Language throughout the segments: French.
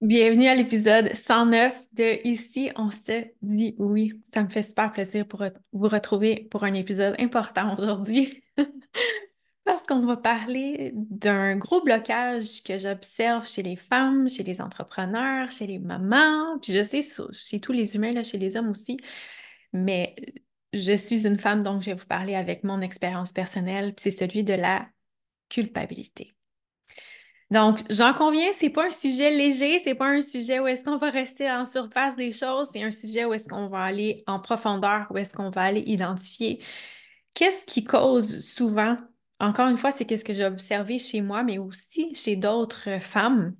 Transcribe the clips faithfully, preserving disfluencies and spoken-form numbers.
Bienvenue à l'épisode cent neuf de Ici, on se dit oui. Ça me fait super plaisir pour vous retrouver pour un épisode important aujourd'hui parce qu'on va parler d'un gros blocage que j'observe chez les femmes, chez les entrepreneurs, chez les mamans, puis je sais chez tous les humains, là, chez les hommes aussi, mais je suis une femme donc je vais vous parler avec mon expérience personnelle, puis c'est celui de la culpabilité. Donc, j'en conviens, c'est pas un sujet léger, c'est pas un sujet où est-ce qu'on va rester en surface des choses, c'est un sujet où est-ce qu'on va aller en profondeur, où est-ce qu'on va aller identifier qu'est-ce qui cause souvent, encore une fois, c'est qu'est-ce que j'ai observé chez moi, mais aussi chez d'autres femmes.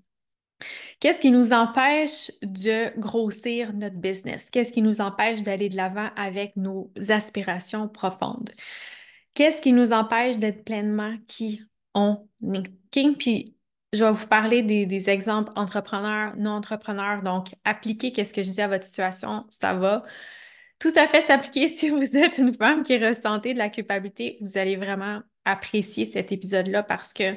Qu'est-ce qui nous empêche de grossir notre business? Qu'est-ce qui nous empêche d'aller de l'avant avec nos aspirations profondes? Qu'est-ce qui nous empêche d'être pleinement qui on est? King, puis je vais vous parler des, des exemples entrepreneurs, non-entrepreneurs. Donc, appliquez qu'est-ce que je dis à votre situation, ça va tout à fait s'appliquer. Si vous êtes une femme qui ressentez de la culpabilité, vous allez vraiment apprécier cet épisode-là parce que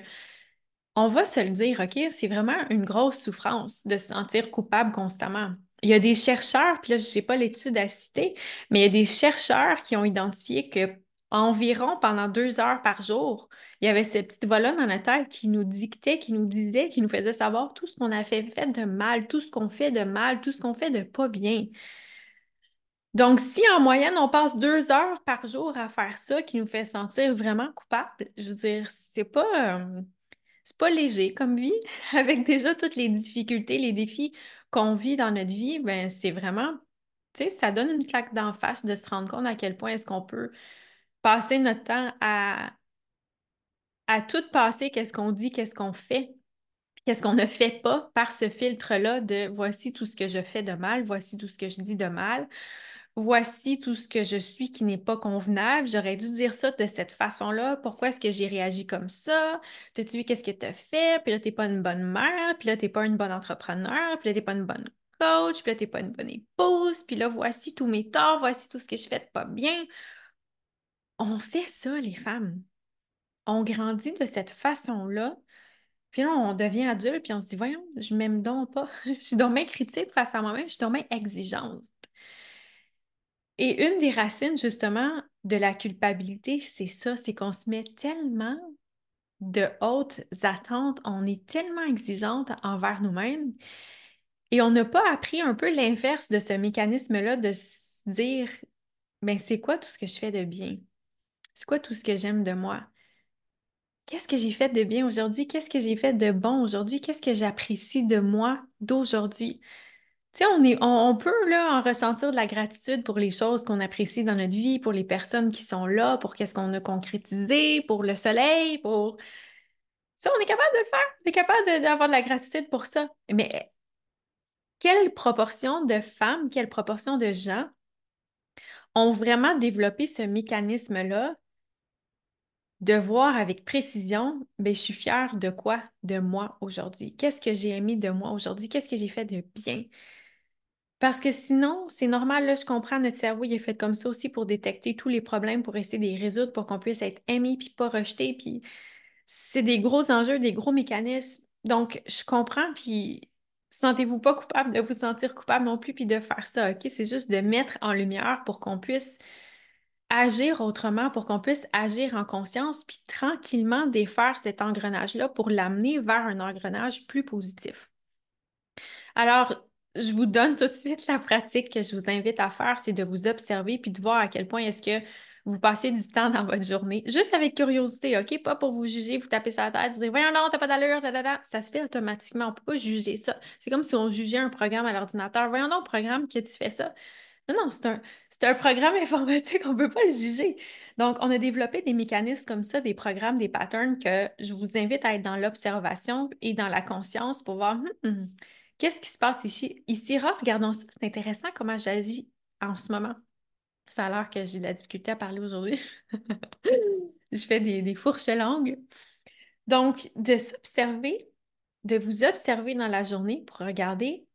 on va se le dire, OK, c'est vraiment une grosse souffrance de se sentir coupable constamment. Il y a des chercheurs, puis là, je n'ai pas l'étude à citer, mais il y a des chercheurs qui ont identifié que environ pendant deux heures par jour, il y avait cette petite voix-là dans la tête qui nous dictait, qui nous disait, qui nous faisait savoir tout ce qu'on a fait, fait de mal, tout ce qu'on fait de mal, tout ce qu'on fait de pas bien. Donc, si en moyenne, on passe deux heures par jour à faire ça qui nous fait sentir vraiment coupable, je veux dire, c'est pas, euh, c'est pas léger comme vie. Avec déjà toutes les difficultés, les défis qu'on vit dans notre vie, ben c'est vraiment, tu sais, ça donne une claque d'en face de se rendre compte à quel point est-ce qu'on peut passer notre temps à, à tout passer, qu'est-ce qu'on dit, qu'est-ce qu'on fait, qu'est-ce qu'on ne fait pas par ce filtre-là de « voici tout ce que je fais de mal, voici tout ce que je dis de mal, voici tout ce que je suis qui n'est pas convenable, j'aurais dû dire ça de cette façon-là, pourquoi est-ce que j'ai réagi comme ça, t'as-tu vu qu'est-ce que t'as fait, puis là t'es pas une bonne mère, puis là t'es pas une bonne entrepreneur, puis là t'es pas une bonne coach, puis là t'es pas une bonne épouse, puis là voici tous mes torts, voici tout ce que je fais de pas bien ». On fait ça, les femmes. On grandit de cette façon-là. Puis là, on devient adulte, puis on se dit, voyons, je m'aime donc pas. Je suis donc bien critique face à moi-même, je suis donc bien exigeante. Et une des racines, justement, de la culpabilité, c'est ça, c'est qu'on se met tellement de hautes attentes, on est tellement exigeante envers nous-mêmes, et on n'a pas appris un peu l'inverse de ce mécanisme-là, de se dire, bien, c'est quoi tout ce que je fais de bien? C'est quoi tout ce que j'aime de moi? Qu'est-ce que j'ai fait de bien aujourd'hui? Qu'est-ce que j'ai fait de bon aujourd'hui? Qu'est-ce que j'apprécie de moi d'aujourd'hui? Tu sais, on est, on, on peut là, en ressentir de la gratitude pour les choses qu'on apprécie dans notre vie, pour les personnes qui sont là, pour qu'est-ce qu'on a concrétisé, pour le soleil, pour... Ça, on est capable de le faire. On est capable d'avoir de la gratitude pour ça. Mais quelle proportion de femmes, quelle proportion de gens ont vraiment développé ce mécanisme-là de voir avec précision, bien, je suis fière de quoi? De moi aujourd'hui. Qu'est-ce que j'ai aimé de moi aujourd'hui? Qu'est-ce que j'ai fait de bien? Parce que sinon, c'est normal, là, je comprends, notre cerveau, il est fait comme ça aussi pour détecter tous les problèmes, pour essayer de les résoudre, pour qu'on puisse être aimé, puis pas rejeté, puis c'est des gros enjeux, des gros mécanismes. Donc, je comprends, puis sentez-vous pas coupable de vous sentir coupable non plus, puis de faire ça, OK? C'est juste de mettre en lumière pour qu'on puisse agir autrement, pour qu'on puisse agir en conscience, puis tranquillement défaire cet engrenage-là pour l'amener vers un engrenage plus positif. Alors, je vous donne tout de suite la pratique que je vous invite à faire, c'est de vous observer, puis de voir à quel point est-ce que vous passez du temps dans votre journée, juste avec curiosité, OK? Pas pour vous juger, vous tapez sur la tête, vous dites « voyons non, t'as pas d'allure, da, da, da. » Ça se fait automatiquement, on ne peut pas juger ça. C'est comme si on jugeait un programme à l'ordinateur. « Voyons non, programme, que tu fais ça. » Non, non, c'est un, c'est un programme informatique, on ne peut pas le juger. Donc, on a développé des mécanismes comme ça, des programmes, des patterns que je vous invite à être dans l'observation et dans la conscience pour voir hum, « hum, qu'est-ce qui se passe ici? Ici, là, regardons ça, c'est intéressant comment j'agis en ce moment. » Ça a l'air que j'ai de la difficulté à parler aujourd'hui. Je fais des, des fourches longues. Donc, de s'observer, de vous observer dans la journée pour regarder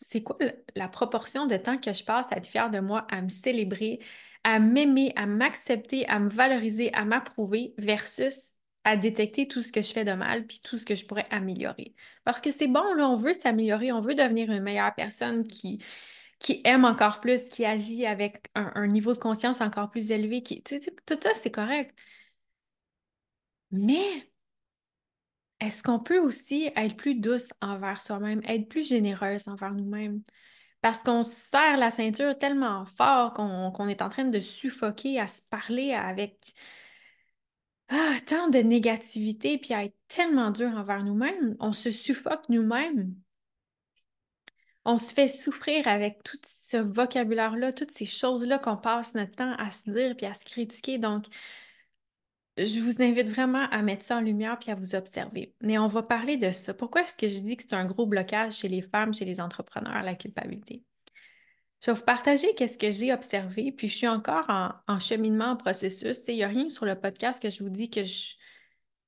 c'est quoi la proportion de temps que je passe à être fière de moi, à me célébrer, à m'aimer, à m'accepter, à me valoriser, à m'approuver versus à détecter tout ce que je fais de mal puis tout ce que je pourrais améliorer. Parce que c'est bon, là, on veut s'améliorer, on veut devenir une meilleure personne qui, qui aime encore plus, qui agit avec un, un niveau de conscience encore plus élevé. Qui, tu sais, tout ça, c'est correct. Mais est-ce qu'on peut aussi être plus douce envers soi-même, être plus généreuse envers nous-mêmes? Parce qu'on se serre la ceinture tellement fort qu'on qu'on est en train de suffoquer à se parler avec ah, tant de négativité puis à être tellement dur envers nous-mêmes. On se suffoque nous-mêmes. On se fait souffrir avec tout ce vocabulaire-là, toutes ces choses-là qu'on passe notre temps à se dire puis à se critiquer. Donc, je vous invite vraiment à mettre ça en lumière puis à vous observer. Mais on va parler de ça. Pourquoi est-ce que je dis que c'est un gros blocage chez les femmes, chez les entrepreneurs, la culpabilité? Je vais vous partager qu'est-ce que j'ai observé, puis je suis encore en, en cheminement, en processus. Il n'y a rien sur le podcast que je vous dis que je,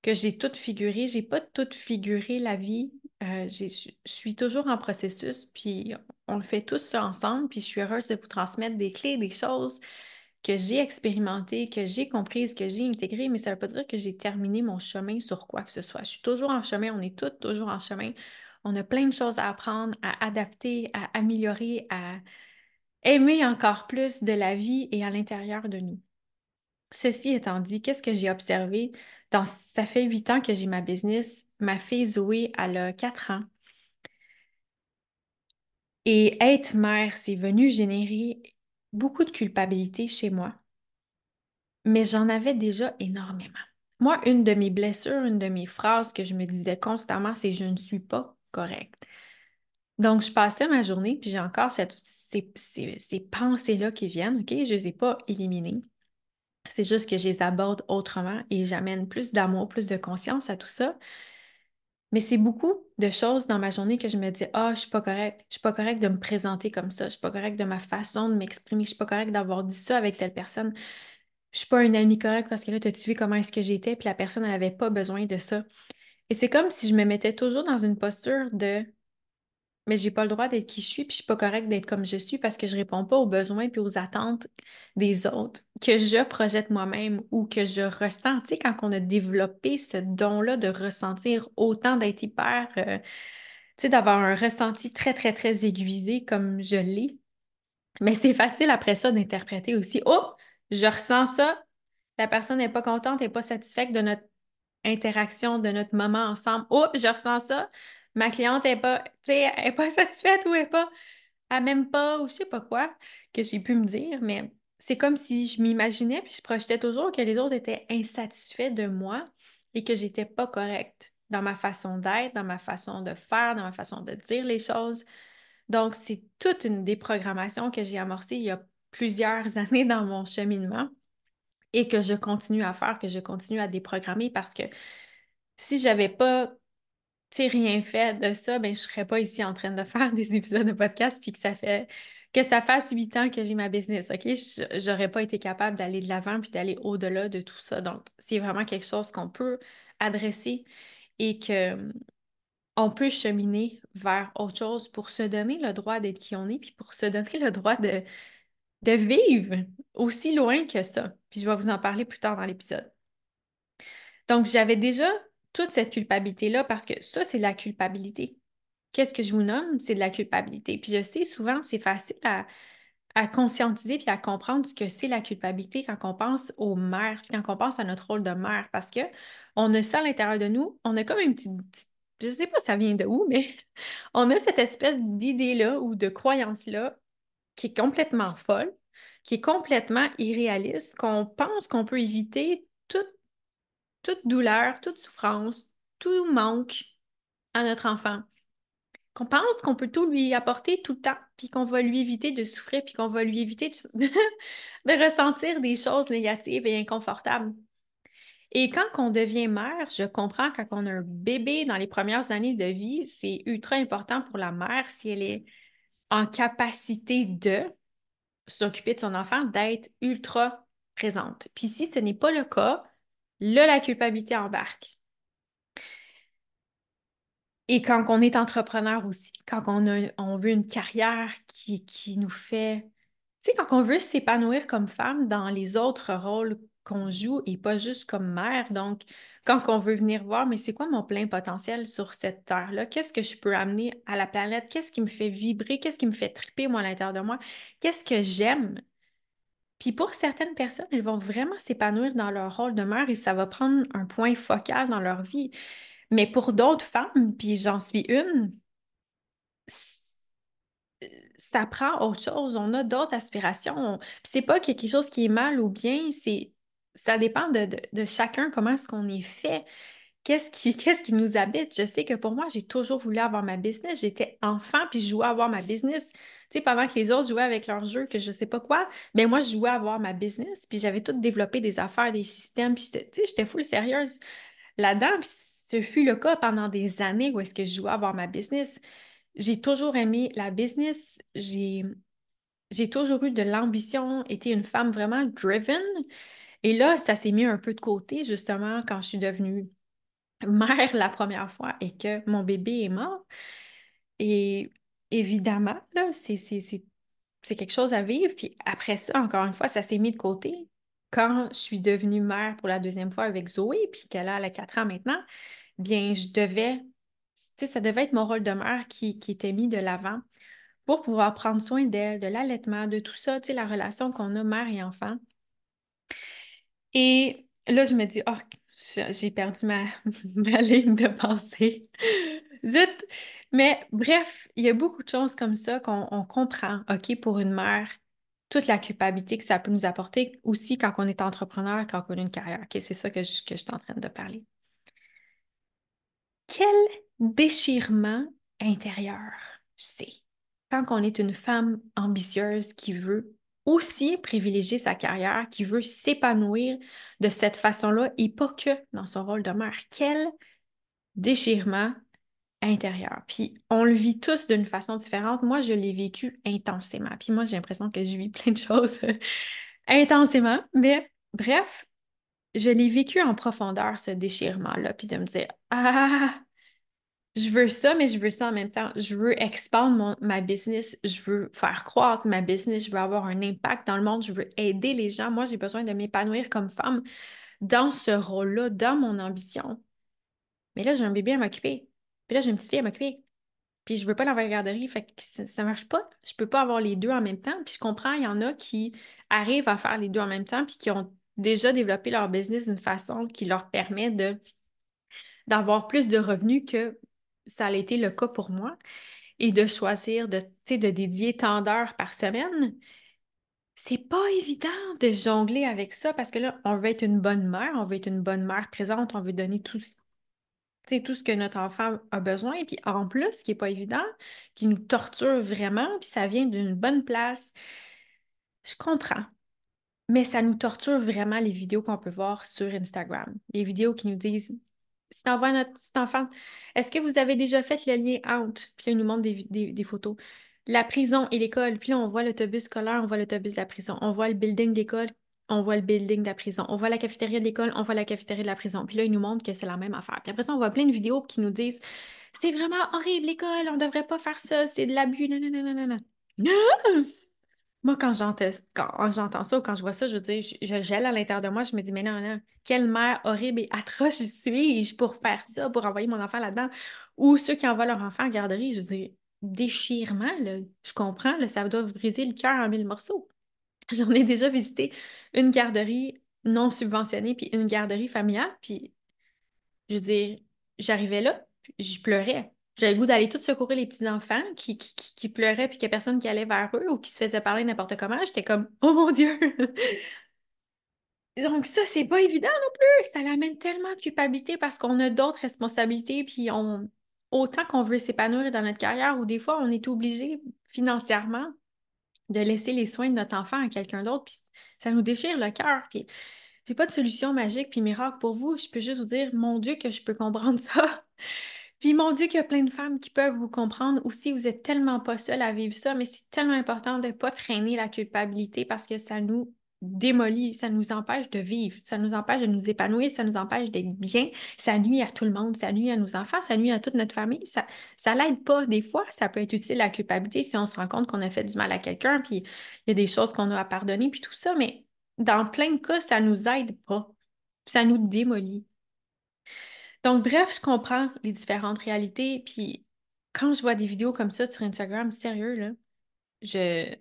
que j'ai tout figuré. Je n'ai pas tout figuré la vie. Euh, je suis toujours en processus, puis on le fait tous ça ensemble, puis je suis heureuse de vous transmettre des clés, des choses que j'ai expérimenté, que j'ai comprise, que j'ai intégré, mais ça ne veut pas dire que j'ai terminé mon chemin sur quoi que ce soit. Je suis toujours en chemin, on est toutes toujours en chemin. On a plein de choses à apprendre, à adapter, à améliorer, à aimer encore plus de la vie et à l'intérieur de nous. Ceci étant dit, qu'est-ce que j'ai observé? Dans, ça fait huit ans que j'ai ma business. Ma fille Zoé, elle a quatre ans. Et être mère, c'est venu générer beaucoup de culpabilité chez moi, mais j'en avais déjà énormément. Moi, une de mes blessures, une de mes phrases que je me disais constamment, c'est « je ne suis pas correcte ». Donc, je passais ma journée, puis j'ai encore cette, ces, ces, ces pensées-là qui viennent, ok? Je ne les ai pas éliminées. C'est juste que je les aborde autrement et j'amène plus d'amour, plus de conscience à tout ça. Mais c'est beaucoup de choses dans ma journée que je me dis « Ah, je suis pas correcte, je suis pas correcte de me présenter comme ça, je suis pas correcte de ma façon de m'exprimer, je suis pas correcte d'avoir dit ça avec telle personne, je suis pas une amie correcte parce que là, t'as-tu vu comment est-ce que j'étais? » Puis la personne, elle n'avait pas besoin de ça. Et c'est comme si je me mettais toujours dans une posture de « Mais j'ai pas le droit d'être qui je suis, puis je suis pas correcte d'être comme je suis parce que je réponds pas aux besoins puis aux attentes des autres que je projette moi-même ou que je ressens. » Tu sais, quand on a développé ce don-là de ressentir autant, d'être hyper, euh, tu sais, d'avoir un ressenti très, très, très aiguisé comme je l'ai. Mais c'est facile après ça d'interpréter aussi « Oh, je ressens ça, la personne n'est pas contente, n'est pas satisfaite de notre interaction, de notre moment ensemble. Oh, je ressens ça. Ma cliente n'est pas, pas satisfaite ou n'est pas, elle m'aime pas ou je sais pas quoi que j'ai pu me dire, mais c'est comme si je m'imaginais puis je projetais toujours que les autres étaient insatisfaits de moi et que j'étais pas correcte dans ma façon d'être, dans ma façon de faire, dans ma façon de dire les choses. Donc, c'est toute une déprogrammation que j'ai amorcée il y a plusieurs années dans mon cheminement et que je continue à faire, que je continue à déprogrammer parce que si j'avais pas tu sais, rien fait de ça, ben, je ne serais pas ici en train de faire des épisodes de podcast puis que ça fait que ça fasse huit ans que j'ai ma business, ok? Je n'aurais pas été capable d'aller de l'avant puis d'aller au-delà de tout ça. Donc, c'est vraiment quelque chose qu'on peut adresser et que on peut cheminer vers autre chose pour se donner le droit d'être qui on est puis pour se donner le droit de, de vivre aussi loin que ça. Puis je vais vous en parler plus tard dans l'épisode. Donc, j'avais déjà toute cette culpabilité-là, parce que ça, c'est de la culpabilité. Qu'est-ce que je vous nomme? C'est de la culpabilité. Puis je sais, souvent, c'est facile à, à conscientiser puis à comprendre ce que c'est la culpabilité quand on pense aux mères, puis quand on pense à notre rôle de mère, parce qu'on a ça à l'intérieur de nous, on a comme une petite, petite je ne sais pas ça vient de où, mais on a cette espèce d'idée-là ou de croyance-là qui est complètement folle, qui est complètement irréaliste, qu'on pense qu'on peut éviter toute toute douleur, toute souffrance, tout manque à notre enfant. Qu'on pense qu'on peut tout lui apporter tout le temps, puis qu'on va lui éviter de souffrir, puis qu'on va lui éviter de, de ressentir des choses négatives et inconfortables. Et quand on devient mère, je comprends quand on a un bébé dans les premières années de vie, c'est ultra important pour la mère, si elle est en capacité de s'occuper de son enfant, d'être ultra présente. Puis si ce n'est pas le cas, là, la culpabilité embarque. Et quand on est entrepreneur aussi, quand on, a, on veut une carrière qui, qui nous fait... Tu sais, quand on veut s'épanouir comme femme dans les autres rôles qu'on joue et pas juste comme mère, donc quand on veut venir voir, mais c'est quoi mon plein potentiel sur cette terre-là? Qu'est-ce que je peux amener à la planète? Qu'est-ce qui me fait vibrer? Qu'est-ce qui me fait triper, moi, à l'intérieur de moi? Qu'est-ce que j'aime? Puis pour certaines personnes, elles vont vraiment s'épanouir dans leur rôle de mère et ça va prendre un point focal dans leur vie. Mais pour d'autres femmes, puis j'en suis une, ça prend autre chose, on a d'autres aspirations. On... Puis c'est pas qu'il y a quelque chose qui est mal ou bien, c'est... ça dépend de, de, de chacun, comment est-ce qu'on est fait, qu'est-ce qui, qu'est-ce qui nous habite. Je sais que pour moi, j'ai toujours voulu avoir ma business. J'étais enfant, puis je jouais à avoir ma business. Tu sais, pendant que les autres jouaient avec leur jeu, que je sais pas quoi, mais moi, je jouais à avoir ma business, puis j'avais tout développé des affaires, des systèmes, puis tu sais, j'étais full sérieuse là-dedans, puis ce fut le cas pendant des années où est-ce que je jouais à avoir ma business. J'ai toujours aimé la business, j'ai, j'ai toujours eu de l'ambition, été une femme vraiment driven. Et là, ça s'est mis un peu de côté, justement, quand je suis devenue mère la première fois et que mon bébé est mort. Et évidemment, là, c'est, c'est, c'est, c'est quelque chose à vivre. Puis après ça, encore une fois, ça s'est mis de côté. Quand je suis devenue mère pour la deuxième fois avec Zoé, puis qu'elle a quatre ans maintenant, bien, je devais... Tu sais, ça devait être mon rôle de mère qui, qui était mis de l'avant pour pouvoir prendre soin d'elle, de l'allaitement, de tout ça, tu sais, la relation qu'on a mère et enfant. Et là, je me dis, oh, j'ai perdu ma, ma ligne de pensée. Zut! Mais bref, il y a beaucoup de choses comme ça qu'on on comprend, OK, pour une mère, toute la culpabilité que ça peut nous apporter aussi quand on est entrepreneur, quand on a une carrière. OK, c'est ça que je, que je suis en train de parler. Quel déchirement intérieur c'est quand on est une femme ambitieuse qui veut aussi privilégier sa carrière, qui veut s'épanouir de cette façon-là et pas que dans son rôle de mère. Quel déchirement intérieur. Puis on le vit tous d'une façon différente. Moi, je l'ai vécu intensément. Puis moi, j'ai l'impression que je vis plein de choses intensément. Mais bref, je l'ai vécu en profondeur, ce déchirement-là. Puis de me dire, ah, je veux ça, mais je veux ça en même temps. Je veux expandre mon, ma business. Je veux faire croître ma business. Je veux avoir un impact dans le monde. Je veux aider les gens. Moi, j'ai besoin de m'épanouir comme femme dans ce rôle-là, dans mon ambition. Mais là, j'ai un bébé à m'occuper. Puis là, j'ai une petite fille à m'occuper. Puis je veux pas l'envoyer à la garderie. Fait que ça ne marche pas. Je peux pas avoir les deux en même temps. Puis je comprends, il y en a qui arrivent à faire les deux en même temps puis qui ont déjà développé leur business d'une façon qui leur permet de, d'avoir plus de revenus que ça a été le cas pour moi, et de choisir de, de dédier tant d'heures par semaine, c'est pas évident de jongler avec ça parce que là, on veut être une bonne mère, on veut être une bonne mère présente, on veut donner tout, tout ce que notre enfant a besoin, et puis en plus, ce qui n'est pas évident, qui nous torture vraiment, puis ça vient d'une bonne place. Je comprends. Mais ça nous torture vraiment les vidéos qu'on peut voir sur Instagram. Les vidéos qui nous disent... Si tu envoies notre petit enfant, est-ce que vous avez déjà fait le lien entre? Puis là, il nous montre des, des, des photos. La prison et l'école. Puis là, on voit l'autobus scolaire, on voit l'autobus de la prison. On voit le building d'école, on voit le building de la prison. On voit la cafétéria de l'école, on voit la cafétéria de la prison. Puis là, il nous montre que c'est la même affaire. Puis après ça, on voit plein de vidéos qui nous disent « C'est vraiment horrible l'école, on ne devrait pas faire ça, c'est de l'abus, nanana, nanana. » Moi, quand j'entends, quand j'entends ça ou quand je vois ça, je veux dire, je, je gèle à l'intérieur de moi, je me dis, mais non, non, quelle mère horrible et atroce suis-je pour faire ça, pour envoyer mon enfant là-dedans? Ou ceux qui envoient leur enfant en garderie, je veux dire, déchirement, là, je comprends, là, ça doit briser le cœur en mille morceaux. J'en ai déjà visité une garderie non subventionnée, puis une garderie familiale, puis je veux dire, j'arrivais là, puis je pleurais. J'avais le goût d'aller tout secourir les petits-enfants qui, qui, qui, qui pleuraient puis qu'il n'y a personne qui allait vers eux ou qui se faisait parler n'importe comment. J'étais comme « Oh mon Dieu! » Donc ça, c'est pas évident non plus. Ça l'amène tellement de culpabilité parce qu'on a d'autres responsabilités puis on autant qu'on veut s'épanouir dans notre carrière ou des fois, on est obligé financièrement de laisser les soins de notre enfant à quelqu'un d'autre puis ça nous déchire le cœur. Puis j'ai pas de solution magique puis miracle pour vous. Je peux juste vous dire « Mon Dieu que je peux comprendre ça! » Puis mon Dieu qu'il y a plein de femmes qui peuvent vous comprendre aussi, vous êtes tellement pas seule à vivre ça, mais c'est tellement important de ne pas traîner la culpabilité parce que ça nous démolit, ça nous empêche de vivre, ça nous empêche de nous épanouir, ça nous empêche d'être bien, ça nuit à tout le monde, ça nuit à nos enfants, ça nuit à toute notre famille, ça ça l'aide pas. Des fois, ça peut être utile la culpabilité si on se rend compte qu'on a fait du mal à quelqu'un, puis il y a des choses qu'on a à pardonner, puis tout ça, mais dans plein de cas, ça nous aide pas, ça nous démolit. Donc, bref, je comprends les différentes réalités. Puis, quand je vois des vidéos comme ça sur Instagram, sérieux, là, je,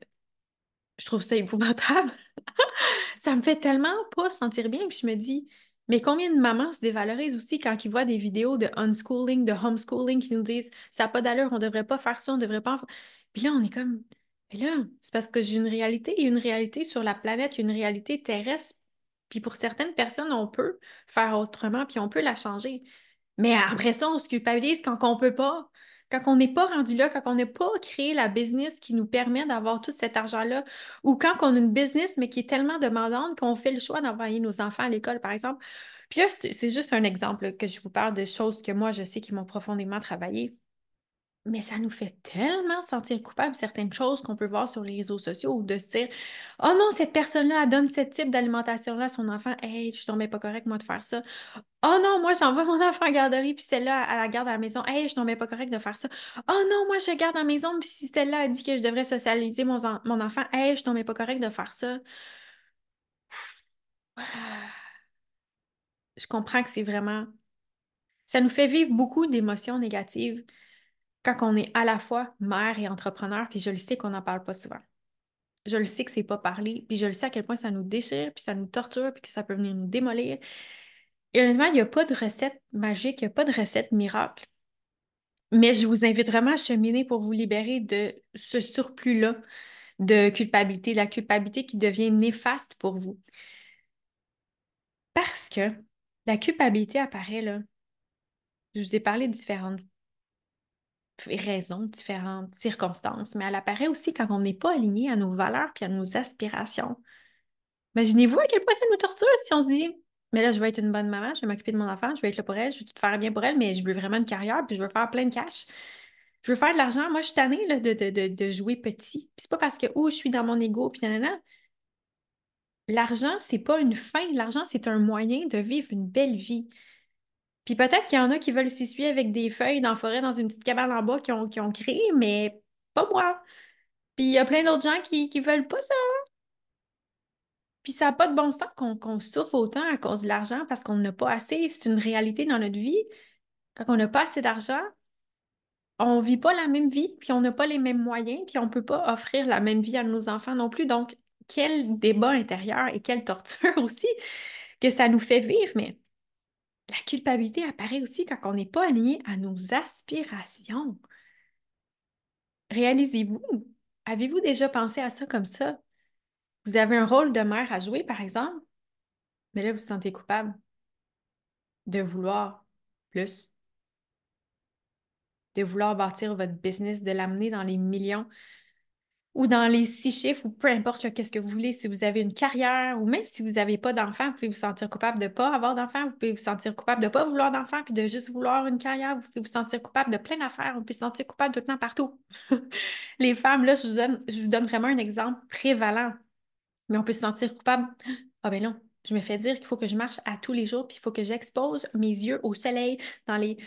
je trouve ça épouvantable. Ça me fait tellement pas sentir bien. Puis, je me dis, mais combien de mamans se dévalorisent aussi quand ils voient des vidéos de unschooling, de homeschooling qui nous disent, ça n'a pas d'allure, on devrait pas faire ça, on devrait pas en faire. Puis là, on est comme, mais là, c'est parce que j'ai une réalité, il y a une réalité sur la planète, il y a une réalité terrestre. Puis pour certaines personnes, on peut faire autrement, puis on peut la changer. Mais après ça, on se culpabilise quand on ne peut pas, quand on n'est pas rendu là, quand on n'a pas créé la business qui nous permet d'avoir tout cet argent-là, ou quand on a une business, mais qui est tellement demandante qu'on fait le choix d'envoyer nos enfants à l'école, par exemple. Puis là, c'est juste un exemple que je vous parle de choses que moi, je sais qui m'ont profondément travaillé. Mais ça nous fait tellement sentir coupable certaines choses qu'on peut voir sur les réseaux sociaux ou de se dire « Oh non, cette personne-là, elle donne ce type d'alimentation-là à son enfant. Hey, je suis tombée pas correcte, moi, de faire ça. Oh non, moi, j'envoie mon enfant en garderie, puis celle-là, elle la garde à la maison. Hey, je suis tombée pas correcte de faire ça. Oh non, moi, je garde à la maison, puis si celle-là, elle dit que je devrais socialiser mon, en mon enfant, hey, je suis tombée pas correcte de faire ça. » Je comprends que c'est vraiment... Ça nous fait vivre beaucoup d'émotions négatives quand on est à la fois mère et entrepreneur, puis je le sais qu'on n'en parle pas souvent. Je le sais que c'est pas parlé, puis je le sais à quel point ça nous déchire, puis ça nous torture, puis que ça peut venir nous démolir. Et honnêtement, il n'y a pas de recette magique, il n'y a pas de recette miracle. Mais je vous invite vraiment à cheminer pour vous libérer de ce surplus-là de culpabilité, la culpabilité qui devient néfaste pour vous. Parce que la culpabilité apparaît là. Je vous ai parlé de différentes raisons, différentes circonstances, mais elle apparaît aussi quand on n'est pas aligné à nos valeurs puis à nos aspirations. Imaginez-vous à quel point ça nous torture si on se dit « Mais là, je vais être une bonne maman, je vais m'occuper de mon enfant, je vais être là pour elle, je vais tout faire bien pour elle, mais je veux vraiment une carrière puis je veux faire plein de cash. Je veux faire de l'argent. Moi, je suis tannée là, de, de, de, de jouer petit. » Puis c'est pas parce que oh, je suis dans mon ego puis nanana. L'argent, c'est pas une fin. L'argent, c'est un moyen de vivre une belle vie. Puis peut-être qu'il y en a qui veulent s'essuyer avec des feuilles dans la forêt, dans une petite cabane en bois qu'ils ont, qu'ils ont créée, mais pas moi. Puis il y a plein d'autres gens qui ne veulent pas ça. Puis ça n'a pas de bon sens qu'on qu'on souffre autant à cause de l'argent parce qu'on n'a pas assez. C'est une réalité dans notre vie. Quand on n'a pas assez d'argent, on ne vit pas la même vie, puis on n'a pas les mêmes moyens, puis on ne peut pas offrir la même vie à nos enfants non plus. Donc, quel débat intérieur et quelle torture aussi que ça nous fait vivre, mais... La culpabilité apparaît aussi quand on n'est pas aligné à nos aspirations. Réalisez-vous, avez-vous déjà pensé à ça comme ça? Vous avez un rôle de mère à jouer, par exemple, mais là, vous vous sentez coupable de vouloir plus, de vouloir bâtir votre business, de l'amener dans les millions ou dans les six chiffres ou peu importe qu'est-ce que vous voulez, si vous avez une carrière ou même si vous n'avez pas d'enfant, vous pouvez vous sentir coupable de ne pas avoir d'enfant, vous pouvez vous sentir coupable de ne pas vouloir d'enfant puis de juste vouloir une carrière, vous pouvez vous sentir coupable de plein d'affaires, on peut se sentir coupable tout le temps partout. Les femmes, là, je vous donne, je vous donne vraiment un exemple prévalent, mais on peut se sentir coupable. Ah ben non, je me fais dire qu'il faut que je marche à tous les jours puis il faut que j'expose mes yeux au soleil dans les...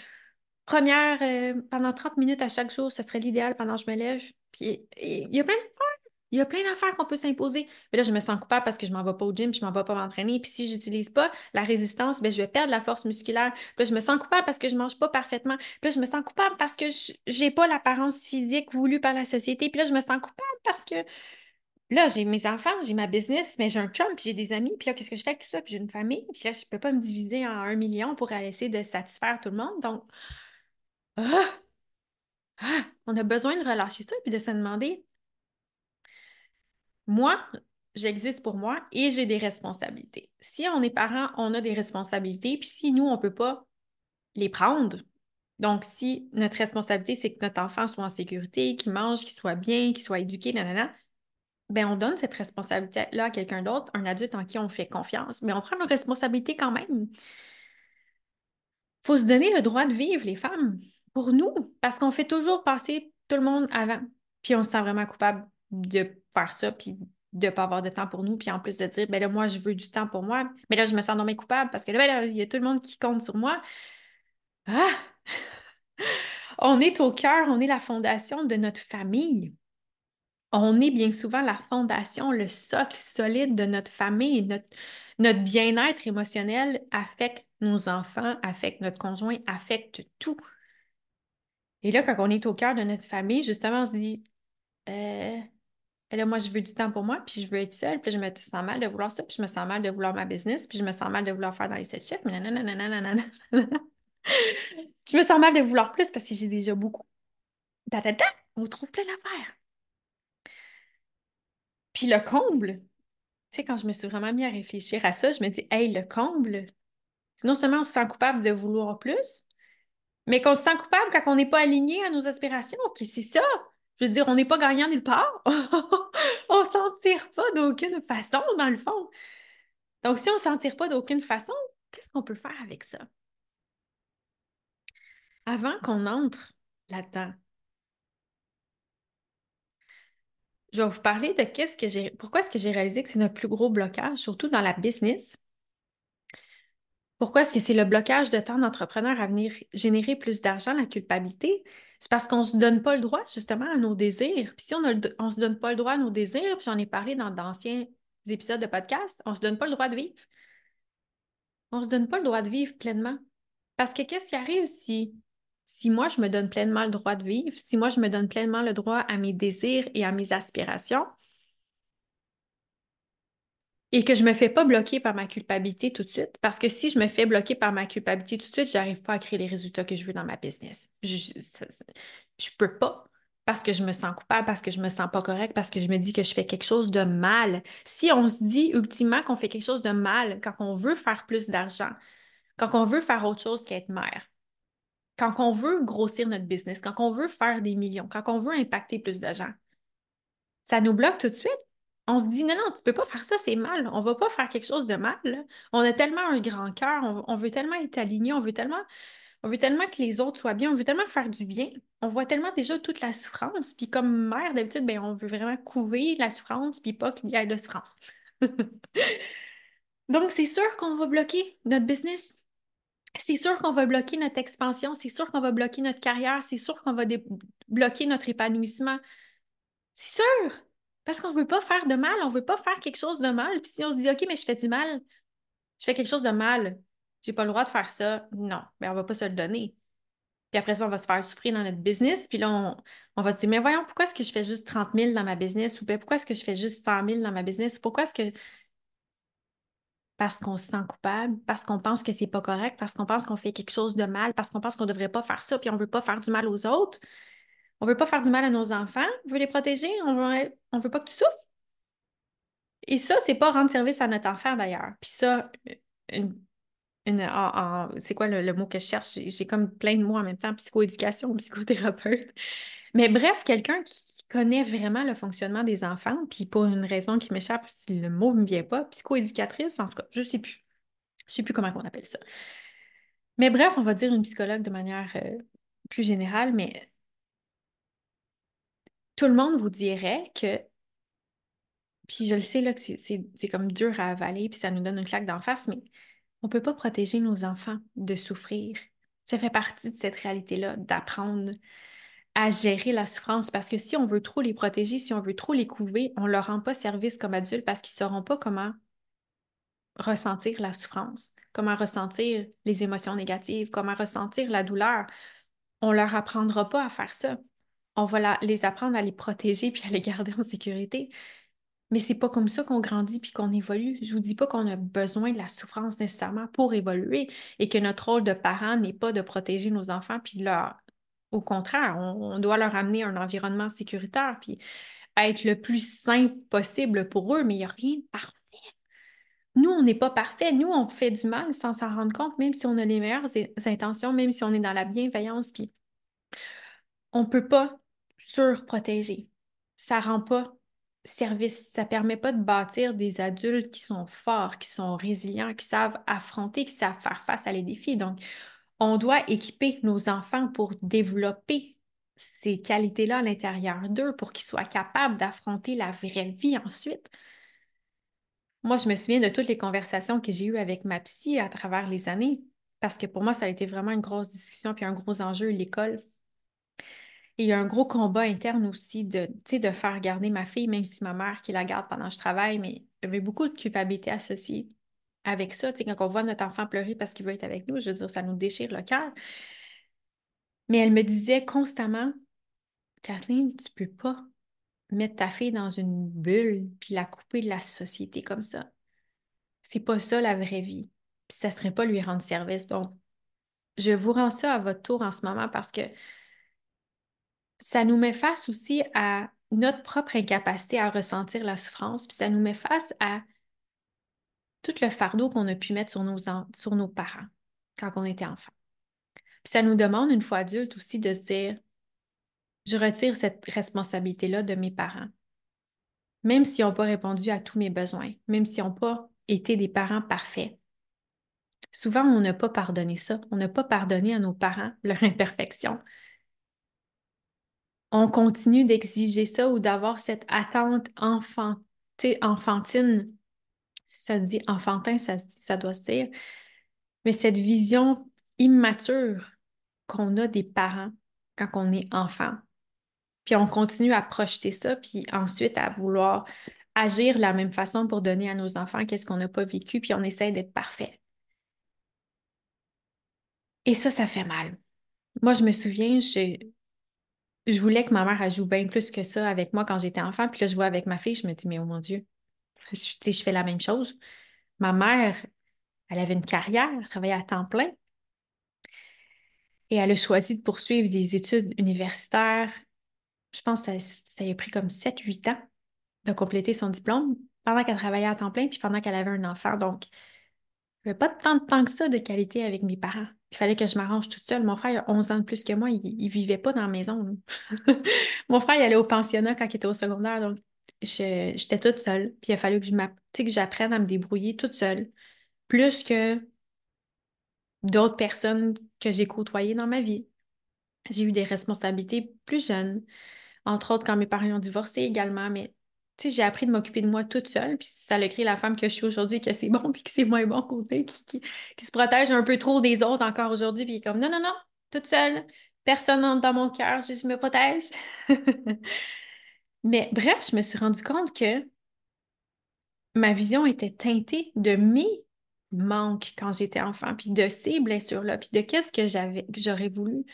Première, euh, pendant trente minutes à chaque jour, ce serait l'idéal pendant que je me lève. Puis il y a plein d'affaires. Il y a plein d'affaires qu'on peut s'imposer. Mais là, je me sens coupable parce que je m'en vais pas au gym, puis je m'en vais pas m'entraîner. Puis si je n'utilise pas la résistance, bien, je vais perdre la force musculaire. Puis là, je me sens coupable parce que je mange pas parfaitement. Puis là, je me sens coupable parce que j'ai pas l'apparence physique voulue par la société. Puis là, je me sens coupable parce que là, j'ai mes enfants, j'ai ma business, mais j'ai un chum, puis j'ai des amis. Puis là, qu'est-ce que je fais avec tout ça? Puis j'ai une famille. Puis là, je peux pas me diviser en un million pour aller essayer de satisfaire tout le monde. Donc, Ah! Ah! on a besoin de relâcher ça et de se demander « Moi, j'existe pour moi et j'ai des responsabilités. » Si on est parent, on a des responsabilités, puis si nous, on ne peut pas les prendre, donc si notre responsabilité, c'est que notre enfant soit en sécurité, qu'il mange, qu'il soit bien, qu'il soit éduqué, nanana, bien, on donne cette responsabilité-là à quelqu'un d'autre, un adulte en qui on fait confiance, mais on prend nos responsabilités quand même. Il faut se donner le droit de vivre, les femmes, pour nous, parce qu'on fait toujours passer tout le monde avant. Puis on se sent vraiment coupable de faire ça, puis de ne pas avoir de temps pour nous, puis en plus de dire, ben là, moi, je veux du temps pour moi, mais là, je me sens non mais coupable, parce que là, ben là, il y a tout le monde qui compte sur moi. Ah! On est au cœur, on est la fondation de notre famille. On est bien souvent la fondation, le socle solide de notre famille, notre, Notre bien-être émotionnel affecte nos enfants, affecte notre conjoint, affecte tout. Et là, quand on est au cœur de notre famille, justement, on se dit euh, là, moi, je veux du temps pour moi, puis je veux être seule, puis je me sens mal de vouloir ça, puis je me sens mal de vouloir ma business, puis je me sens mal de vouloir faire dans les sept chefs, mais nanana, nanana, nanana. Je me sens mal de vouloir plus parce que j'ai déjà beaucoup. Da, da, da, on trouve plein d'affaires. Puis le comble, tu sais, quand je me suis vraiment mis à réfléchir à ça, je me dis, hey, le comble, c'est non seulement on se sent coupable de vouloir plus, mais qu'on se sent coupable quand on n'est pas aligné à nos aspirations, qui c'est ça. Je veux dire, on n'est pas gagnant nulle part. On ne s'en tire pas d'aucune façon, dans le fond. Donc, si on ne s'en tire pas d'aucune façon, qu'est-ce qu'on peut faire avec ça? Avant qu'on entre là-dedans, je vais vous parler de qu'est-ce que j'ai, pourquoi est-ce que j'ai réalisé que c'est notre plus gros blocage, surtout dans la business. Pourquoi est-ce que c'est le blocage de temps d'entrepreneur à venir générer plus d'argent, la culpabilité? C'est parce qu'on ne se donne pas le droit, justement, à nos désirs. Puis si on ne se donne pas le droit à nos désirs, puis j'en ai parlé dans d'anciens épisodes de podcast, on ne se donne pas le droit de vivre. On ne se donne pas le droit de vivre pleinement. Parce que qu'est-ce qui arrive si... Si moi, je me donne pleinement le droit de vivre, si moi, je me donne pleinement le droit à mes désirs et à mes aspirations, et que je ne me fais pas bloquer par ma culpabilité tout de suite, parce que si je me fais bloquer par ma culpabilité tout de suite, je n'arrive pas à créer les résultats que je veux dans ma business. Je ne peux pas, parce que je me sens coupable, parce que je ne me sens pas correcte, parce que je me dis que je fais quelque chose de mal. Si on se dit ultimement qu'on fait quelque chose de mal quand on veut faire plus d'argent, quand on veut faire autre chose qu'être mère, quand on veut grossir notre business, quand on veut faire des millions, quand on veut impacter plus de gens, ça nous bloque tout de suite. On se dit, non, non, tu ne peux pas faire ça, c'est mal. On ne va pas faire quelque chose de mal. On a tellement un grand cœur, on, on veut tellement être aligné, on veut tellement, on veut tellement que les autres soient bien, on veut tellement faire du bien. On voit tellement déjà toute la souffrance. Puis comme mère, d'habitude, ben, on veut vraiment couver la souffrance puis pas qu'il y ait de souffrance. Donc, c'est sûr qu'on va bloquer notre business. C'est sûr qu'on va bloquer notre expansion, c'est sûr qu'on va bloquer notre carrière, c'est sûr qu'on va dé- bloquer notre épanouissement. C'est sûr! Parce qu'on ne veut pas faire de mal, on ne veut pas faire quelque chose de mal. Puis si on se dit, OK, mais je fais du mal, je fais quelque chose de mal, j'ai pas le droit de faire ça, non, mais on ne va pas se le donner. Puis après ça, on va se faire souffrir dans notre business, puis là, on, on va se dire, mais voyons, pourquoi est-ce que je fais juste trente mille dans ma business? Ou bien pourquoi est-ce que je fais juste cent mille dans ma business? Ou pourquoi est-ce que... Parce qu'on se sent coupable, parce qu'on pense que c'est pas correct, parce qu'on pense qu'on fait quelque chose de mal, parce qu'on pense qu'on devrait pas faire ça, puis on veut pas faire du mal aux autres. On veut pas faire du mal à nos enfants, on veut les protéger, on veut, on veut pas que tu souffres. Et ça, c'est pas rendre service à notre enfant d'ailleurs. Puis ça, une, une, en, en, c'est quoi le, le mot que je cherche? J'ai, j'ai comme plein de mots en même temps, psychoéducation, psychothérapeute. Mais bref, quelqu'un qui connaît vraiment le fonctionnement des enfants, puis pour une raison qui m'échappe, si le mot ne me vient pas, psychoéducatrice, en tout cas, je ne sais plus. Je ne sais plus comment on appelle ça. Mais bref, on va dire une psychologue de manière euh, plus générale, mais tout le monde vous dirait que, puis je le sais là que c'est, c'est, c'est comme dur à avaler, puis ça nous donne une claque d'en face, mais on ne peut pas protéger nos enfants de souffrir. Ça fait partie de cette réalité-là, d'apprendre à gérer la souffrance, parce que si on veut trop les protéger, si on veut trop les couver, on ne leur rend pas service comme adultes parce qu'ils ne sauront pas comment ressentir la souffrance, comment ressentir les émotions négatives, comment ressentir la douleur. On ne leur apprendra pas à faire ça. On va la, les apprendre à les protéger puis à les garder en sécurité. Mais c'est pas comme ça qu'on grandit puis qu'on évolue. Je vous dis pas qu'on a besoin de la souffrance nécessairement pour évoluer et que notre rôle de parent n'est pas de protéger nos enfants puis de leur... Au contraire, on, on doit leur amener un environnement sécuritaire puis être le plus sain possible pour eux, mais il n'y a rien de parfait. Nous, on n'est pas parfait. Nous, on fait du mal sans s'en rendre compte, même si on a les meilleures intentions, même si on est dans la bienveillance. Puis on ne peut pas surprotéger. Ça ne rend pas service. Ça ne permet pas de bâtir des adultes qui sont forts, qui sont résilients, qui savent affronter, qui savent faire face à les défis. Donc, on doit équiper nos enfants pour développer ces qualités-là à l'intérieur d'eux pour qu'ils soient capables d'affronter la vraie vie ensuite. Moi, je me souviens de toutes les conversations que j'ai eues avec ma psy à travers les années parce que pour moi, ça a été vraiment une grosse discussion puis un gros enjeu, l'école. Et il y a un gros combat interne aussi de, tu sais, de faire garder ma fille, même si ma mère qui la garde pendant que je travaille, mais il y avait beaucoup de culpabilité associée avec ça. Tu sais, quand on voit notre enfant pleurer parce qu'il veut être avec nous, je veux dire, ça nous déchire le cœur. Mais elle me disait constamment, « Kathleen, tu peux pas mettre ta fille dans une bulle puis la couper de la société comme ça. C'est pas ça la vraie vie. Puis ça serait pas lui rendre service. » Donc, je vous rends ça à votre tour en ce moment parce que ça nous met face aussi à notre propre incapacité à ressentir la souffrance, puis ça nous met face à tout le fardeau qu'on a pu mettre sur nos, en... sur nos parents quand on était enfant. Puis ça nous demande, une fois adulte aussi, de se dire « Je retire cette responsabilité-là de mes parents. » Même s'ils n'ont pas répondu à tous mes besoins, même s'ils n'ont pas été des parents parfaits. Souvent, on n'a pas pardonné ça. On n'a pas pardonné à nos parents leur imperfection. On continue d'exiger ça ou d'avoir cette attente enfant, enfantine. Si ça se dit enfantin, ça, ça doit se dire. Mais cette vision immature qu'on a des parents quand on est enfant. Puis on continue à projeter ça, puis ensuite à vouloir agir de la même façon pour donner à nos enfants qu'est-ce qu'on n'a pas vécu, puis on essaie d'être parfait. Et ça, ça fait mal. Moi, je me souviens, je, je voulais que ma mère joue bien plus que ça avec moi quand j'étais enfant, puis là, je vois avec ma fille, je me dis, mais oh mon Dieu, je, tu sais, je fais la même chose. Ma mère, elle avait une carrière, elle travaillait à temps plein, et elle a choisi de poursuivre des études universitaires. Je pense que ça, ça a pris comme sept huit ans de compléter son diplôme pendant qu'elle travaillait à temps plein puis pendant qu'elle avait un enfant. Donc, je n'avais pas tant de temps que ça de qualité avec mes parents. Il fallait que je m'arrange toute seule. Mon frère, il a onze ans de plus que moi, il ne vivait pas dans la maison. Mon frère, il allait au pensionnat quand il était au secondaire. Donc, je, j'étais toute seule. Puis, il a fallu que je m'app... que j'apprenne à me débrouiller toute seule. Plus que d'autres personnes que j'ai côtoyées dans ma vie. J'ai eu des responsabilités plus jeunes. Entre autres, quand mes parents ont divorcé également, mais tu sais, j'ai appris de m'occuper de moi toute seule, puis ça a créé la femme que je suis aujourd'hui, que c'est bon, puis que c'est moins bon côté, qui, qui, qui se protège un peu trop des autres encore aujourd'hui, puis comme non, non, non, toute seule, personne n'entre dans mon cœur, je, je me protège. Mais bref, je me suis rendu compte que ma vision était teintée de mes manques quand j'étais enfant, puis de ces blessures-là, puis de qu'est-ce que j'avais, que j'aurais voulu.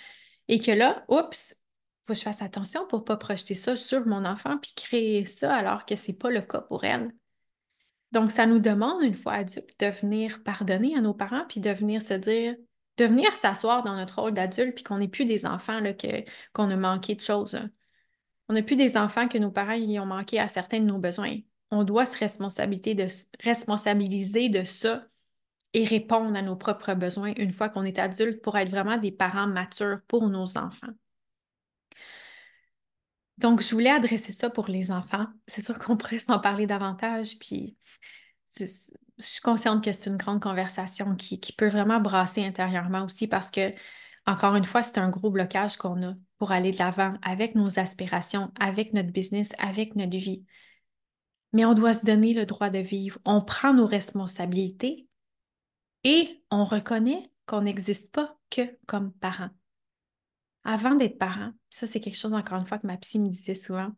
Et que là, oups, faut que je fasse attention pour ne pas projeter ça sur mon enfant puis créer ça alors que ce n'est pas le cas pour elle. Donc, ça nous demande, une fois adulte, de venir pardonner à nos parents puis de venir se dire, de venir s'asseoir dans notre rôle d'adulte puis qu'on n'est plus des enfants là, que, qu'on a manqué de choses. On n'est plus des enfants que nos parents y ont manqué à certains de nos besoins. On doit se responsabiliser de, responsabiliser de ça et répondre à nos propres besoins une fois qu'on est adulte pour être vraiment des parents matures pour nos enfants. Donc, je voulais adresser ça pour les enfants. C'est sûr qu'on pourrait s'en parler davantage, puis je suis consciente que c'est une grande conversation qui, qui peut vraiment brasser intérieurement aussi parce que, encore une fois, c'est un gros blocage qu'on a pour aller de l'avant avec nos aspirations, avec notre business, avec notre vie. Mais on doit se donner le droit de vivre. On prend nos responsabilités et on reconnaît qu'on n'existe pas que comme parents. Avant d'être parent, ça c'est quelque chose encore une fois que ma psy me disait souvent,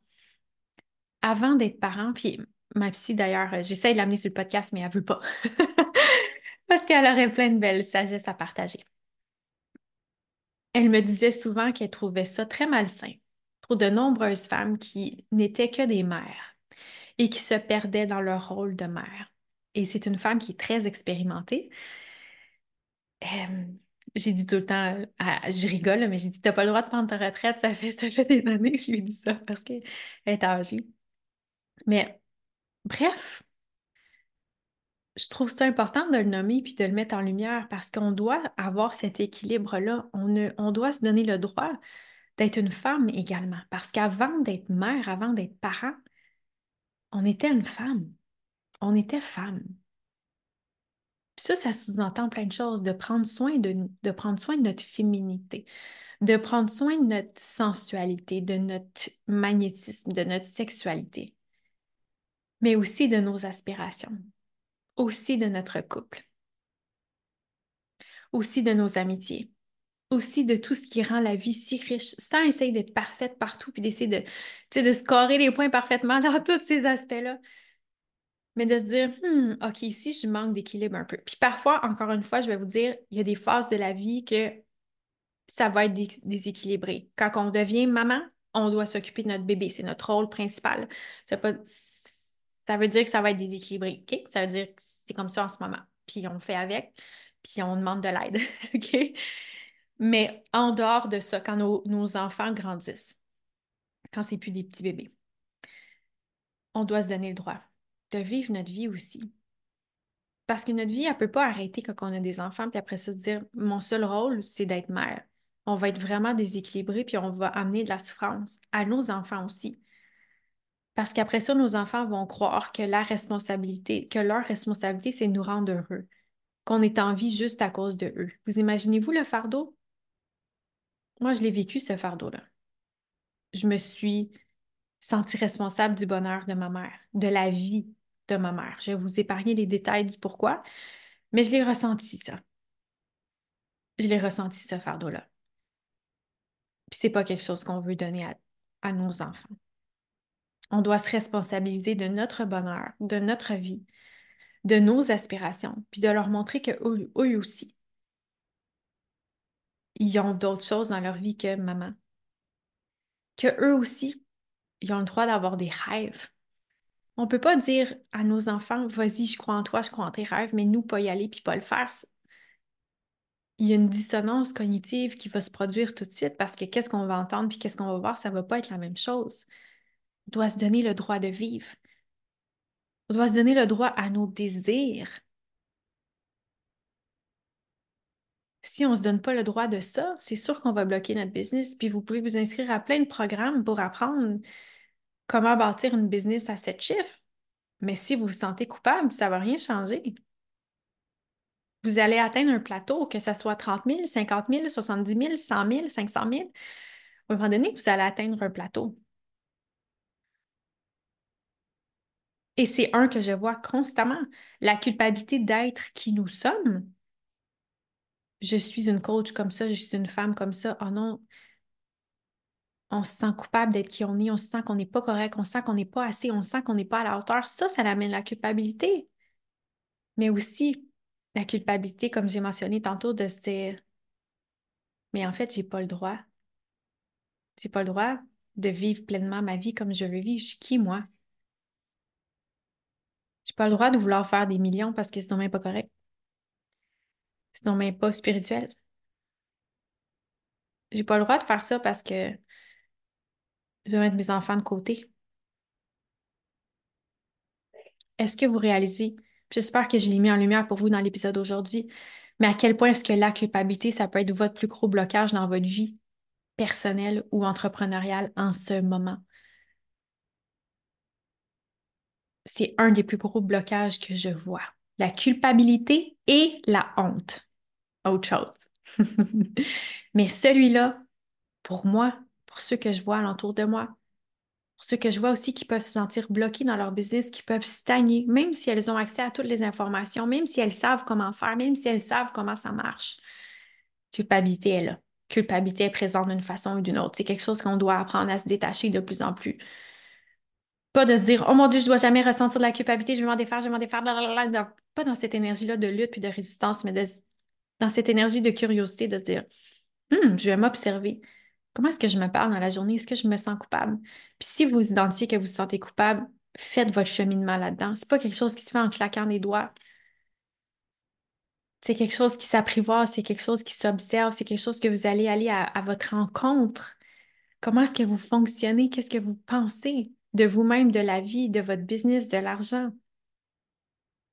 avant d'être parent, puis ma psy d'ailleurs, j'essaie de l'amener sur le podcast, mais elle ne veut pas, parce qu'elle aurait plein de belles sagesses à partager. Elle me disait souvent qu'elle trouvait ça très malsain pour de nombreuses femmes qui n'étaient que des mères et qui se perdaient dans leur rôle de mère. Et c'est une femme qui est très expérimentée. Euh, j'ai dit tout le temps, à, je rigole, mais j'ai dit, t'as pas le droit de prendre ta retraite, ça fait, ça fait des années que je lui ai dit ça parce qu'elle est âgée. Mais bref, je trouve ça important de le nommer puis de le mettre en lumière parce qu'on doit avoir cet équilibre-là. On, ne, on doit se donner le droit d'être une femme également parce qu'avant d'être mère, avant d'être parent, on était une femme. On était femme. Ça, ça sous-entend plein de choses, de prendre soin de, de prendre soin de notre féminité, de prendre soin de notre sensualité, de notre magnétisme, de notre sexualité, mais aussi de nos aspirations, aussi de notre couple, aussi de nos amitiés, aussi de tout ce qui rend la vie si riche, sans essayer d'être parfaite partout puis d'essayer de, de scorer les points parfaitement dans tous ces aspects-là. mais de se dire, hmm, OK, ici, je manque d'équilibre un peu. Puis parfois, encore une fois, je vais vous dire, il y a des phases de la vie que ça va être dés- déséquilibré. Quand on devient maman, on doit s'occuper de notre bébé. C'est notre rôle principal. Ça veut, pas... ça veut dire que ça va être déséquilibré. Okay? Ça veut dire que c'est comme ça en ce moment. Puis on fait avec, puis on demande de l'aide. Okay? Mais en dehors de ça, quand nos, nos enfants grandissent, quand c'est plus des petits bébés, on doit se donner le droit de vivre notre vie aussi. Parce que notre vie, elle ne peut pas arrêter quand on a des enfants, puis après ça, se dire « mon seul rôle, c'est d'être mère ». On va être vraiment déséquilibré, puis on va amener de la souffrance à nos enfants aussi. Parce qu'après ça, nos enfants vont croire que la responsabilité, que leur responsabilité, c'est de nous rendre heureux, qu'on est en vie juste à cause de eux. Vous imaginez-vous le fardeau? Moi, je l'ai vécu, ce fardeau-là. Je me suis sentie responsable du bonheur de ma mère, de la vie de ma mère. Je vais vous épargner les détails du pourquoi, mais je l'ai ressenti, ça. Je l'ai ressenti, ce fardeau-là. Puis c'est pas quelque chose qu'on veut donner à, à nos enfants. On doit se responsabiliser de notre bonheur, de notre vie, de nos aspirations, puis de leur montrer qu'eux eux aussi, ils ont d'autres choses dans leur vie que maman. Qu'eux aussi, ils ont le droit d'avoir des rêves. On ne peut pas dire à nos enfants, vas-y, je crois en toi, je crois en tes rêves, mais nous, pas y aller puis pas le faire. Il y a une dissonance cognitive qui va se produire tout de suite parce que qu'est-ce qu'on va entendre puis qu'est-ce qu'on va voir, ça ne va pas être la même chose. On doit se donner le droit de vivre. On doit se donner le droit à nos désirs. Si on ne se donne pas le droit de ça, c'est sûr qu'on va bloquer notre business. Puis vous pouvez vous inscrire à plein de programmes pour apprendre comment bâtir une business à sept chiffres. Mais si vous vous sentez coupable, ça ne va rien changer. Vous allez atteindre un plateau, que ce soit trente mille, cinquante mille, soixante-dix mille, cent mille, cinq cent mille. À un moment donné, vous allez atteindre un plateau. Et c'est un que je vois constamment, la culpabilité d'être qui nous sommes. Je suis une coach comme ça, je suis une femme comme ça. Oh non, on se sent coupable d'être qui on est, on se sent qu'on n'est pas correct, on sent qu'on n'est pas assez, on sent qu'on n'est pas à la hauteur. Ça, ça amène la culpabilité. Mais aussi, la culpabilité, comme j'ai mentionné tantôt, de se dire « mais en fait, j'ai pas le droit. J'ai pas le droit de vivre pleinement ma vie comme je le vis. Je suis qui, moi? J'ai pas le droit de vouloir faire des millions parce que c'est non même pas correct. C'est non même pas spirituel. J'ai pas le droit de faire ça parce que je dois mettre mes enfants de côté. » Est-ce que vous réalisez? J'espère que je l'ai mis en lumière pour vous dans l'épisode d'aujourd'hui. Mais à quel point est-ce que la culpabilité, ça peut être votre plus gros blocage dans votre vie personnelle ou entrepreneuriale en ce moment? C'est un des plus gros blocages que je vois. La culpabilité et la honte. Autre chose. Mais celui-là, pour moi, pour ceux que je vois alentour de moi, pour ceux que je vois aussi qui peuvent se sentir bloqués dans leur business, qui peuvent stagner, même si elles ont accès à toutes les informations, même si elles savent comment faire, même si elles savent comment ça marche. Culpabilité est là. Culpabilité est présente d'une façon ou d'une autre. C'est quelque chose qu'on doit apprendre à se détacher de plus en plus. Pas de se dire « oh mon Dieu, je ne dois jamais ressentir de la culpabilité, je vais m'en défaire, je vais m'en défaire. » Pas dans cette énergie-là de lutte puis de résistance, mais de, dans cette énergie de curiosité, de se dire hum, « je vais m'observer. » Comment est-ce que je me parle dans la journée? Est-ce que je me sens coupable? Puis si vous identifiez que vous vous sentez coupable, faites votre cheminement là-dedans. C'est pas quelque chose qui se fait en claquant les doigts. C'est quelque chose qui s'apprivoise, c'est quelque chose qui s'observe, c'est quelque chose que vous allez aller à, à votre rencontre. Comment est-ce que vous fonctionnez? Qu'est-ce que vous pensez de vous-même, de la vie, de votre business, de l'argent?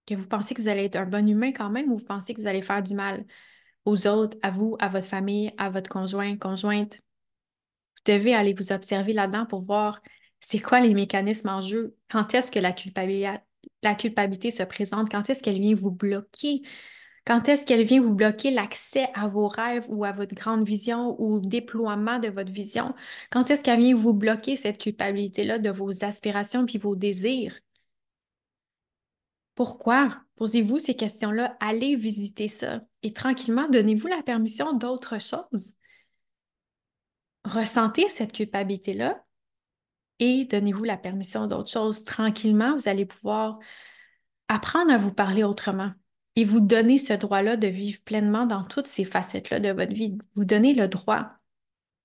Que vous pensez que vous allez être un bon humain quand même ou vous pensez que vous allez faire du mal aux autres, à vous, à votre famille, à votre conjoint, conjointe? Vous devez aller vous observer là-dedans pour voir c'est quoi les mécanismes en jeu, quand est-ce que la culpabilité, la culpabilité se présente, quand est-ce qu'elle vient vous bloquer, quand est-ce qu'elle vient vous bloquer l'accès à vos rêves ou à votre grande vision ou au déploiement de votre vision, quand est-ce qu'elle vient vous bloquer cette culpabilité-là de vos aspirations puis vos désirs. Pourquoi? Posez-vous ces questions-là, allez visiter ça et tranquillement, donnez-vous la permission d'autres choses. Ressentez cette culpabilité-là et donnez-vous la permission d'autres choses. Tranquillement, vous allez pouvoir apprendre à vous parler autrement et vous donner ce droit-là de vivre pleinement dans toutes ces facettes-là de votre vie. Vous donner le droit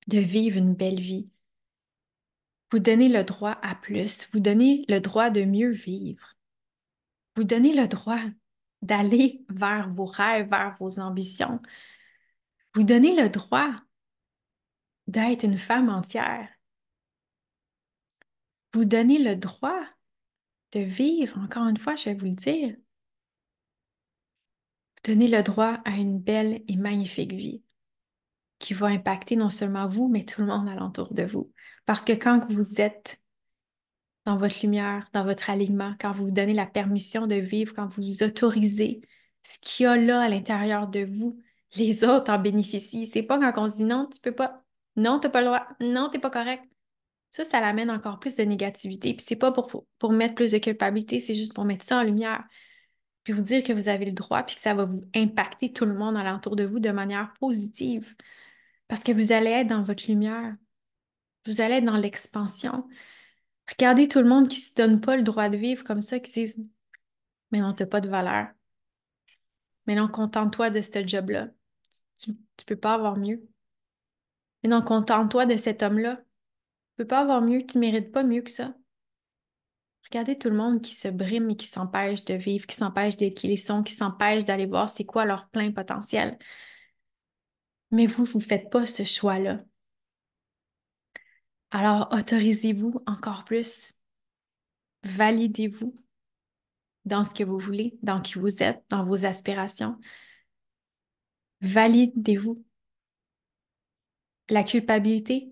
de vivre une belle vie. Vous donner le droit à plus. Vous donner le droit de mieux vivre. Vous donner le droit d'aller vers vos rêves, vers vos ambitions. Vous donner le droit d'être une femme entière. Vous donner le droit de vivre, encore une fois, je vais vous le dire. Vous donner le droit à une belle et magnifique vie qui va impacter non seulement vous, mais tout le monde alentour de vous. Parce que quand vous êtes dans votre lumière, dans votre alignement, quand vous vous donnez la permission de vivre, quand vous vous autorisez ce qu'il y a là à l'intérieur de vous, les autres en bénéficient. C'est pas quand on se dit non, tu peux pas, non, t'as pas le droit, non, t'es pas correct. Ça, ça l'amène encore plus de négativité. Puis c'est pas pour, pour mettre plus de culpabilité, c'est juste pour mettre ça en lumière. Puis vous dire que vous avez le droit, puis que ça va vous impacter tout le monde alentour de vous de manière positive. Parce que vous allez être dans votre lumière. Vous allez être dans l'expansion. Regardez tout le monde qui ne se donne pas le droit de vivre comme ça, qui disent « Mais non, tu n'as pas de valeur. Mais non, contente-toi de ce job-là. Tu ne peux pas avoir mieux. Mais non, contente-toi de cet homme-là. Tu ne peux pas avoir mieux, tu ne mérites pas mieux que ça. » Regardez tout le monde qui se brime et qui s'empêche de vivre, qui s'empêche d'être qui ils sont, qui s'empêche d'aller voir c'est quoi leur plein potentiel. Mais vous, vous ne faites pas ce choix-là. Alors, autorisez-vous encore plus, validez-vous dans ce que vous voulez, dans qui vous êtes, dans vos aspirations. Validez-vous. La culpabilité,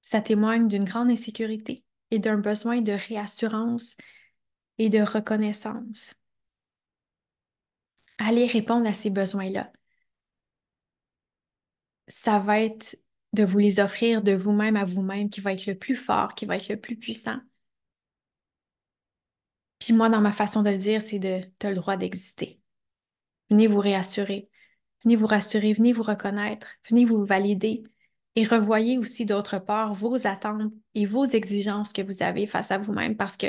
ça témoigne d'une grande insécurité et d'un besoin de réassurance et de reconnaissance. Allez répondre à ces besoins-là. Ça va être de vous les offrir de vous-même à vous-même, qui va être le plus fort, qui va être le plus puissant. Puis moi, dans ma façon de le dire, c'est de « t'as le droit d'exister ». Venez vous réassurer, venez vous rassurer, venez vous reconnaître, venez vous valider et revoyez aussi d'autre part vos attentes et vos exigences que vous avez face à vous-même, parce que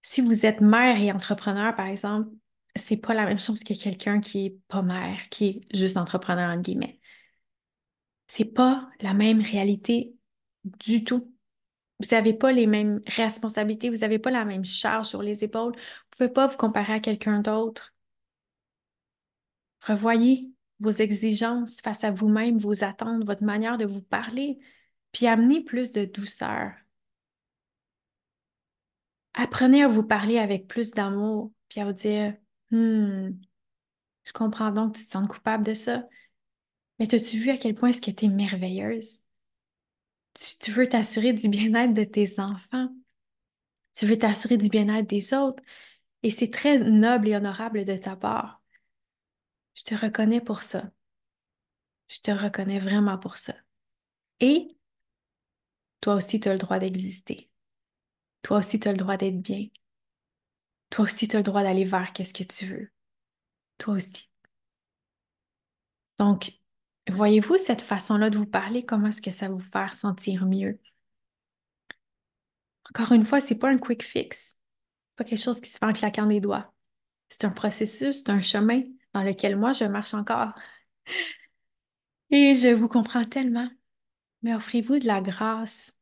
si vous êtes mère et entrepreneur, par exemple, c'est pas la même chose que quelqu'un qui est pas mère, qui est juste entrepreneur, entre guillemets. C'est pas la même réalité du tout. Vous n'avez pas les mêmes responsabilités, vous n'avez pas la même charge sur les épaules. Vous ne pouvez pas vous comparer à quelqu'un d'autre. Revoyez vos exigences face à vous-même, vos attentes, votre manière de vous parler, puis amenez plus de douceur. Apprenez à vous parler avec plus d'amour, puis à vous dire « Hmm, je comprends donc que tu te sens coupable de ça. » Mais t'as-tu vu à quel point est-ce que t'es merveilleuse? Tu, tu veux t'assurer du bien-être de tes enfants. Tu veux t'assurer du bien-être des autres. Et c'est très noble et honorable de ta part. Je te reconnais pour ça. Je te reconnais vraiment pour ça. Et toi aussi, tu as le droit d'exister. Toi aussi, tu as le droit d'être bien. Toi aussi, tu as le droit d'aller vers qu'est-ce que tu veux. Toi aussi. Donc, voyez-vous cette façon-là de vous parler, comment est-ce que ça va vous faire sentir mieux? Encore une fois, ce n'est pas un quick fix, pas quelque chose qui se fait en claquant des doigts. C'est un processus, c'est un chemin dans lequel moi, je marche encore. Et je vous comprends tellement. Mais offrez-vous de la grâce.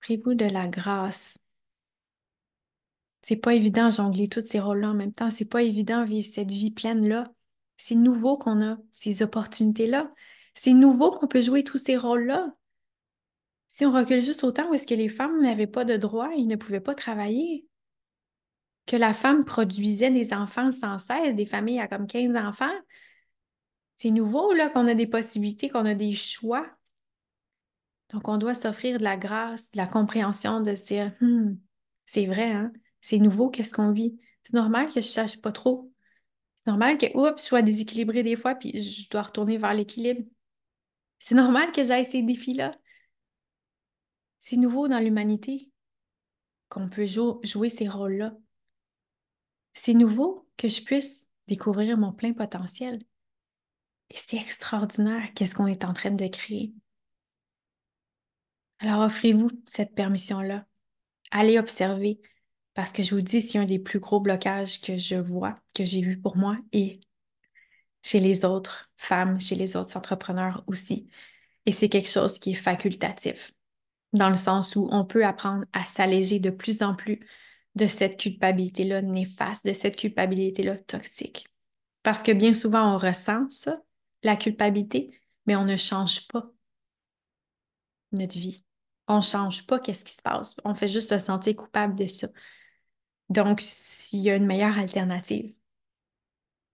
Offrez-vous de la grâce. C'est pas évident jongler tous ces rôles-là en même temps. C'est pas évident vivre cette vie pleine-là. C'est nouveau qu'on a ces opportunités-là. C'est nouveau qu'on peut jouer tous ces rôles-là. Si on recule juste au temps où est-ce que les femmes n'avaient pas de droit et ne pouvaient pas travailler, que la femme produisait des enfants sans cesse, des familles à comme quinze enfants, c'est nouveau là qu'on a des possibilités, qu'on a des choix. Donc, on doit s'offrir de la grâce, de la compréhension, de se dire hmm, « c'est vrai, hein? C'est nouveau, qu'est-ce qu'on vit? C'est normal que je ne sache pas trop. » C'est normal que oups, je sois déséquilibrée des fois, puis je dois retourner vers l'équilibre. C'est normal que j'aille ces défis-là. C'est nouveau dans l'humanité qu'on peut jou- jouer ces rôles-là. C'est nouveau que je puisse découvrir mon plein potentiel. Et c'est extraordinaire qu'est-ce qu'on est en train de créer. Alors offrez-vous cette permission-là. Allez observer. Parce que je vous dis, c'est un des plus gros blocages que je vois, que j'ai vu pour moi et chez les autres femmes, chez les autres entrepreneurs aussi. Et c'est quelque chose qui est facultatif, dans le sens où on peut apprendre à s'alléger de plus en plus de cette culpabilité-là néfaste, de cette culpabilité-là toxique. Parce que bien souvent, on ressent ça, la culpabilité, mais on ne change pas notre vie. On ne change pas qu'est-ce qui se passe. On fait juste se sentir coupable de ça. Donc, s'il y a une meilleure alternative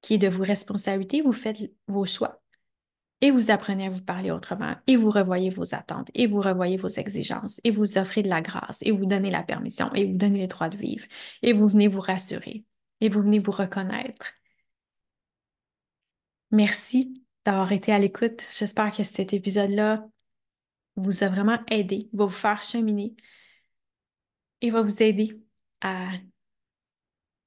qui est de vos responsabilités, vous faites vos choix et vous apprenez à vous parler autrement et vous revoyez vos attentes et vous revoyez vos exigences et vous offrez de la grâce et vous donnez la permission et vous donnez le droit de vivre et vous venez vous rassurer et vous venez vous reconnaître. Merci d'avoir été à l'écoute. J'espère que cet épisode-là vous a vraiment aidé, va vous faire cheminer et va vous aider à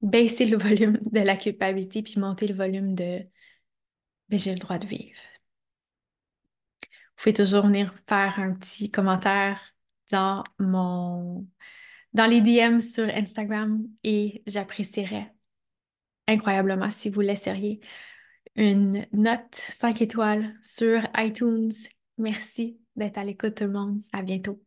baisser le volume de la culpabilité puis monter le volume de « j'ai le droit de vivre ». Vous pouvez toujours venir faire un petit commentaire dans mon dans les D M sur Instagram et j'apprécierais incroyablement si vous laisseriez une note cinq étoiles sur iTunes. Merci d'être à l'écoute tout le monde. À bientôt.